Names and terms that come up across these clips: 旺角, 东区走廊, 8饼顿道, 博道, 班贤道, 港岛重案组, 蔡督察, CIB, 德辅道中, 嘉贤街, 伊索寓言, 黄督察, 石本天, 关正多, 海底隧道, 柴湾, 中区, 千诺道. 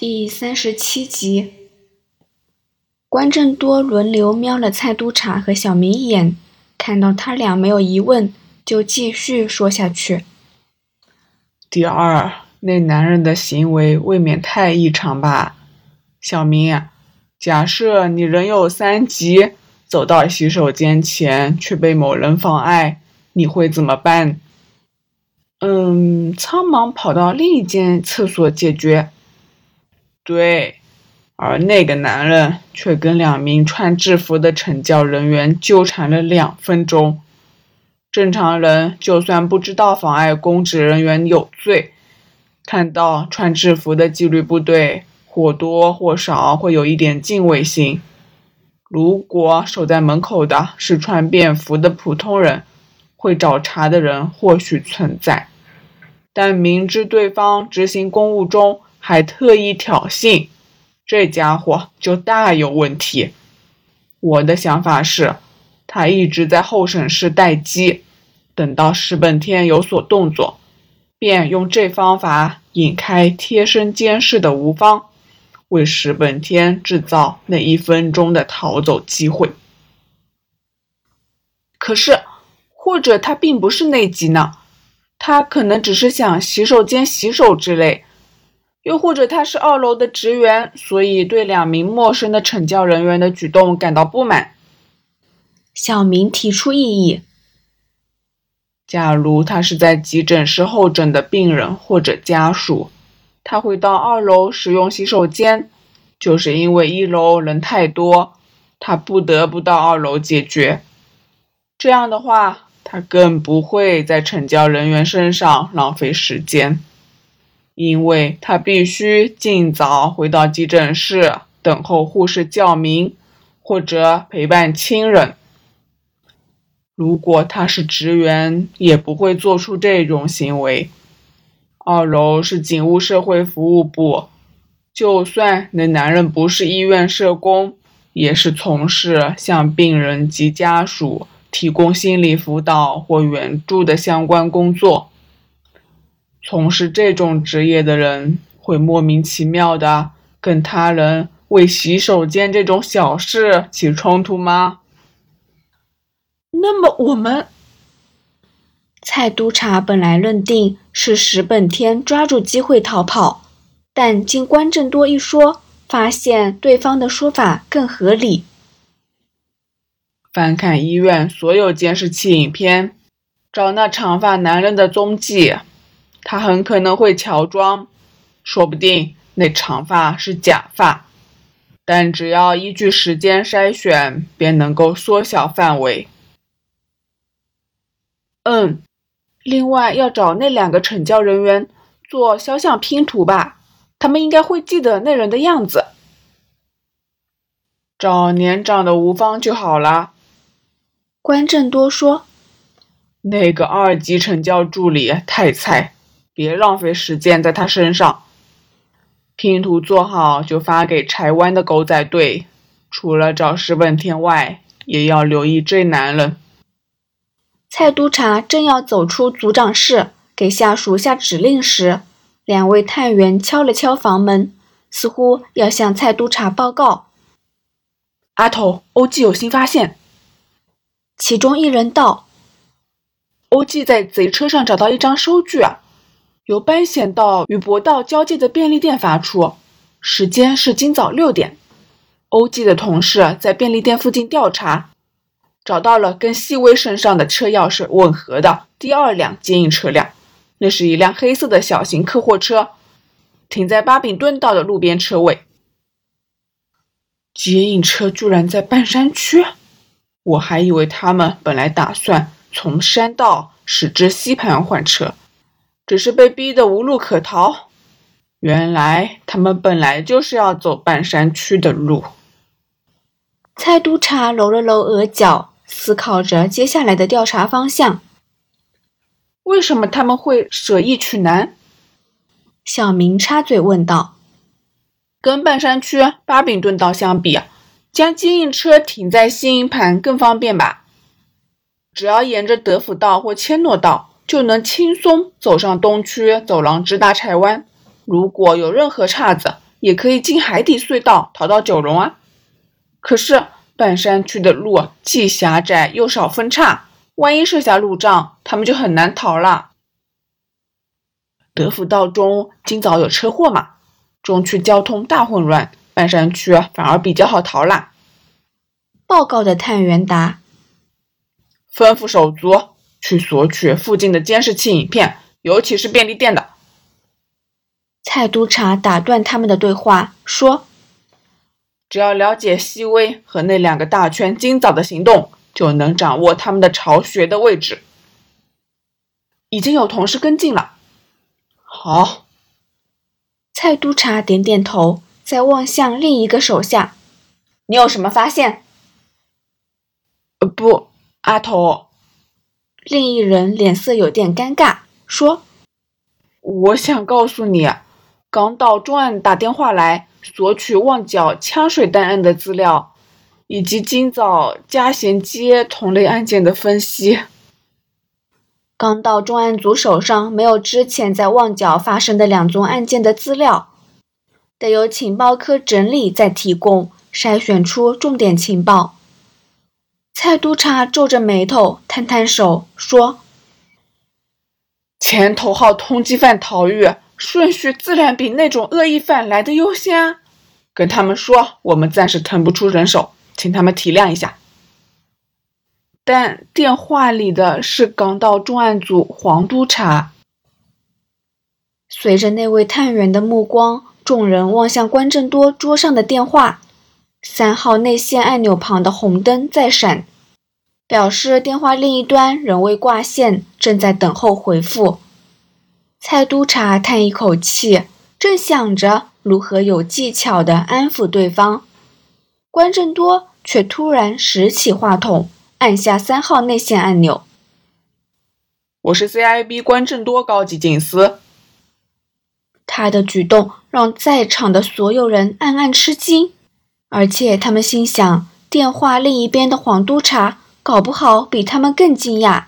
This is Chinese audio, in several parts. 第37集，关正多轮流瞄了蔡督察和小明一眼，看到他俩没有疑问，就继续说下去。第二，那男人的行为未免太异常吧？小明，假设你人有3急，走到洗手间前却被某人妨碍，你会怎么办？苍茫跑到另一间厕所解决。对，而那个男人却跟2名穿制服的惩教人员纠缠了2分钟。正常人就算不知道妨碍公职人员有罪，看到穿制服的纪律部队，或多或少会有一点敬畏心。如果守在门口的是穿便服的普通人，会找茬的人或许存在，但明知对方执行公务中还特意挑衅，这家伙就大有问题。我的想法是，他一直在候审室待机，等到石本天有所动作，便用这方法引开贴身监视的无方，为石本天制造那1分钟的逃走机会。可是，或者他并不是内急呢？他可能只是想洗手间洗手之类。又或者他是2楼的职员，所以对2名陌生的惩教人员的举动感到不满。小明提出异议。假如他是在急诊室候诊的病人或者家属，他会到2楼使用洗手间，就是因为1楼人太多，他不得不到2楼解决。这样的话，他更不会在惩教人员身上浪费时间。因为他必须尽早回到急诊室等候护士叫名，或者陪伴亲人。如果他是职员，也不会做出这种行为。2楼是警务社会服务部，就算那男人不是医院社工，也是从事向病人及家属提供心理辅导或援助的相关工作。从事这种职业的人会莫名其妙的跟他人为洗手间这种小事起冲突吗？那么我们……蔡督察本来认定是石本天抓住机会逃跑，但经关正多一说，发现对方的说法更合理。翻看医院所有监视器影片，找那长发男人的踪迹。他很可能会乔装，说不定那长发是假发，但只要依据时间筛选，便能够缩小范围。另外要找那2个惩教人员做肖像拼图吧，他们应该会记得那人的样子。找年长的无方就好了。关正多说，那个2级惩教助理太菜，别浪费时间在他身上。拼图做好就发给柴湾的狗仔队，除了找石本天外，也要留意这男人。蔡督察正要走出组长室给下属下指令时，2位探员敲了敲房门，似乎要向蔡督察报告。阿头，欧记有新发现。其中一人道，欧记在贼车上找到一张收据，由班贤道与博道交界的便利店发出，时间是今早6点。欧记的同事在便利店附近调查，找到了跟细微身上的车钥匙吻合的第2辆接应车辆，那是一辆黑色的小型客货车，停在8饼顿道的路边车位。接应车居然在半山区，我还以为他们本来打算从山道驶至西盘换车，只是被逼得无路可逃。原来他们本来就是要走半山区的路。蔡督察揉了揉额角，思考着接下来的调查方向。为什么他们会舍易取难？小明插嘴问道。跟半山区8饼顿道相比，将接应车停在新营盘更方便吧。只要沿着德辅道或千诺道，就能轻松走上东区走廊直达柴湾。如果有任何岔子，也可以进海底隧道逃到九龙啊。可是半山区的路既狭窄又少分叉，万一设下路障，他们就很难逃了。德辅道中今早有车祸嘛，中区交通大混乱，半山区反而比较好逃啦。报告的探员答：吩咐手足去索取附近的监视器影片，尤其是便利店的。蔡督察打断他们的对话，说：只要了解西威和那两个大圈今早的行动，就能掌握他们的巢穴的位置。已经有同事跟进了。好。蔡督察点点头，再望向另一个手下：你有什么发现？不，阿头。另一人脸色有点尴尬，说：我想告诉你，刚到中案打电话来索取旺角掐水弹案的资料，以及今早嘉贤街同类案件的分析。刚到重案组手上没有之前在旺角发生的两宗案件的资料，得由情报科整理再提供，筛选出重点情报。蔡督察皱着眉头，摊摊手说：前头号通缉犯逃狱顺序自然比那种恶意犯来的优先啊！跟他们说，我们暂时腾不出人手，请他们体谅一下。但电话里的是港岛重案组黄督察。随着那位探员的目光，众人望向关正多桌上的电话，3号内线按钮旁的红灯在闪，表示电话另一端仍未挂线，正在等候回复。蔡督察叹一口气，正想着如何有技巧地安抚对方，关正多却突然拾起话筒，按下3号内线按钮。我是 CIB 关正多高级警司。他的举动让在场的所有人暗暗吃惊，而且他们心想，电话另一边的黄督察搞不好比他们更惊讶。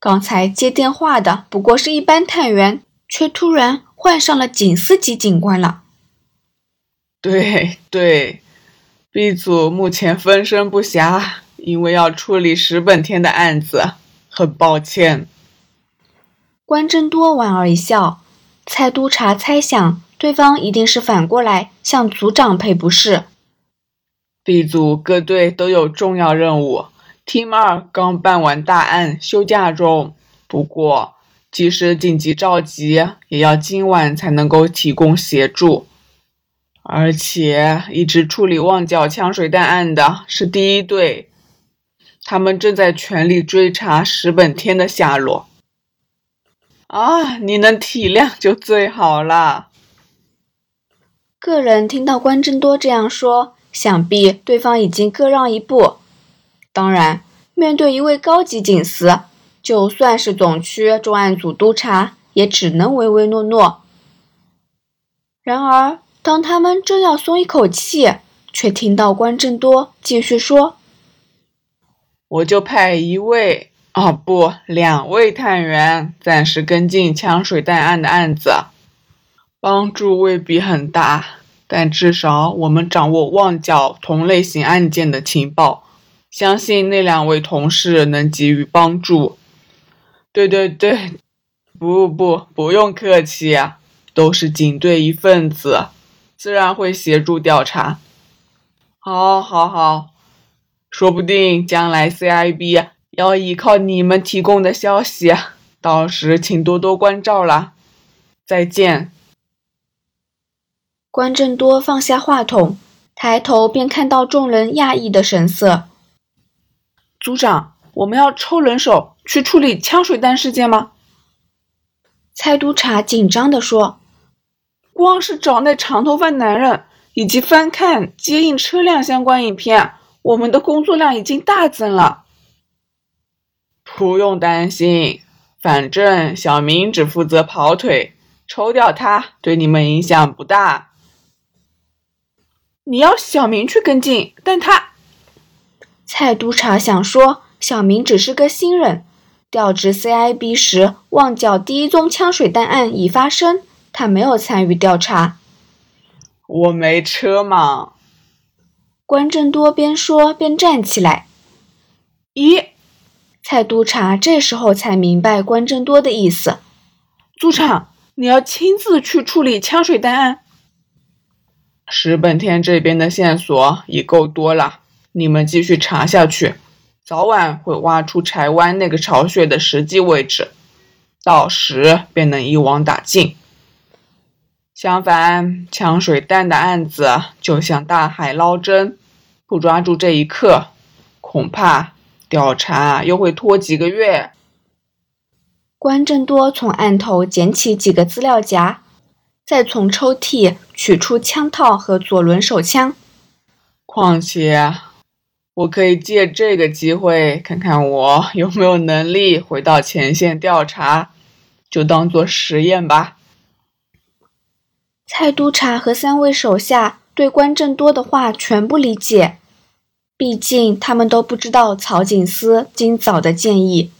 刚才接电话的不过是一般探员，却突然换上了警司级警官了。对 B 组目前分身不暇，因为要处理10本天的案子，很抱歉。关正多莞尔一笑，蔡督察猜想对方一定是反过来向组长赔不是。B 组各队都有重要任务，Team 2刚办完大案，休假中。不过，即使紧急召集，也要今晚才能够提供协助。而且，一直处理旺角枪水弹案的是第1队，他们正在全力追查10本天的下落。啊，你能体谅就最好了。个人听到关正多这样说，想必对方已经各让一步。当然，面对一位高级警司，就算是总区重案组督察，也只能唯唯诺诺。然而，当他们正要松一口气，却听到关正多继续说：“我就派两位探员暂时跟进抢水弹案的案子，帮助未必很大，但至少我们掌握旺角同类型案件的情报。”相信那2位同事能给予帮助。对，不用客气啊，都是警队一份子，自然会协助调查。好，说不定将来 CIB 要依靠你们提供的消息，到时请多多关照啦。再见。关正多放下话筒，抬头便看到众人讶异的神色。组长，我们要抽人手去处理枪水弹事件吗？蔡督察紧张地说：光是找那长头发男人以及翻看接应车辆相关影片，我们的工作量已经大增了。不用担心，反正小明只负责跑腿，抽掉他对你们影响不大。你要小明去跟进，但他……蔡督察想说，小明只是个新人，调职 CIB 时，旺角第1宗枪水弹案已发生，他没有参与调查。我没车嘛。关正多边说边站起来。咦，蔡督察这时候才明白关正多的意思。组长，你要亲自去处理枪水弹案？石本天这边的线索已够多了，你们继续查下去，早晚会挖出柴湾那个巢穴的实际位置，到时便能一网打尽。相反，枪水弹的案子就像大海捞针，不抓住这一刻，恐怕调查又会拖几个月。关正多从案头捡起几个资料夹，再从抽屉取出枪套和左轮手枪。况且，我可以借这个机会看看我有没有能力回到前线调查，就当做实验吧。蔡督察和三位手下对关正多的话全不理解，毕竟他们都不知道曹警司今早的建议。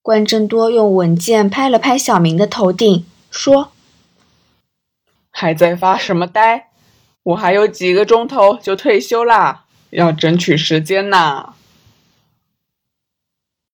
关正多用文件拍了拍小明的头顶，说：“还在发什么呆？我还有几个钟头就退休啦，要争取时间呐。”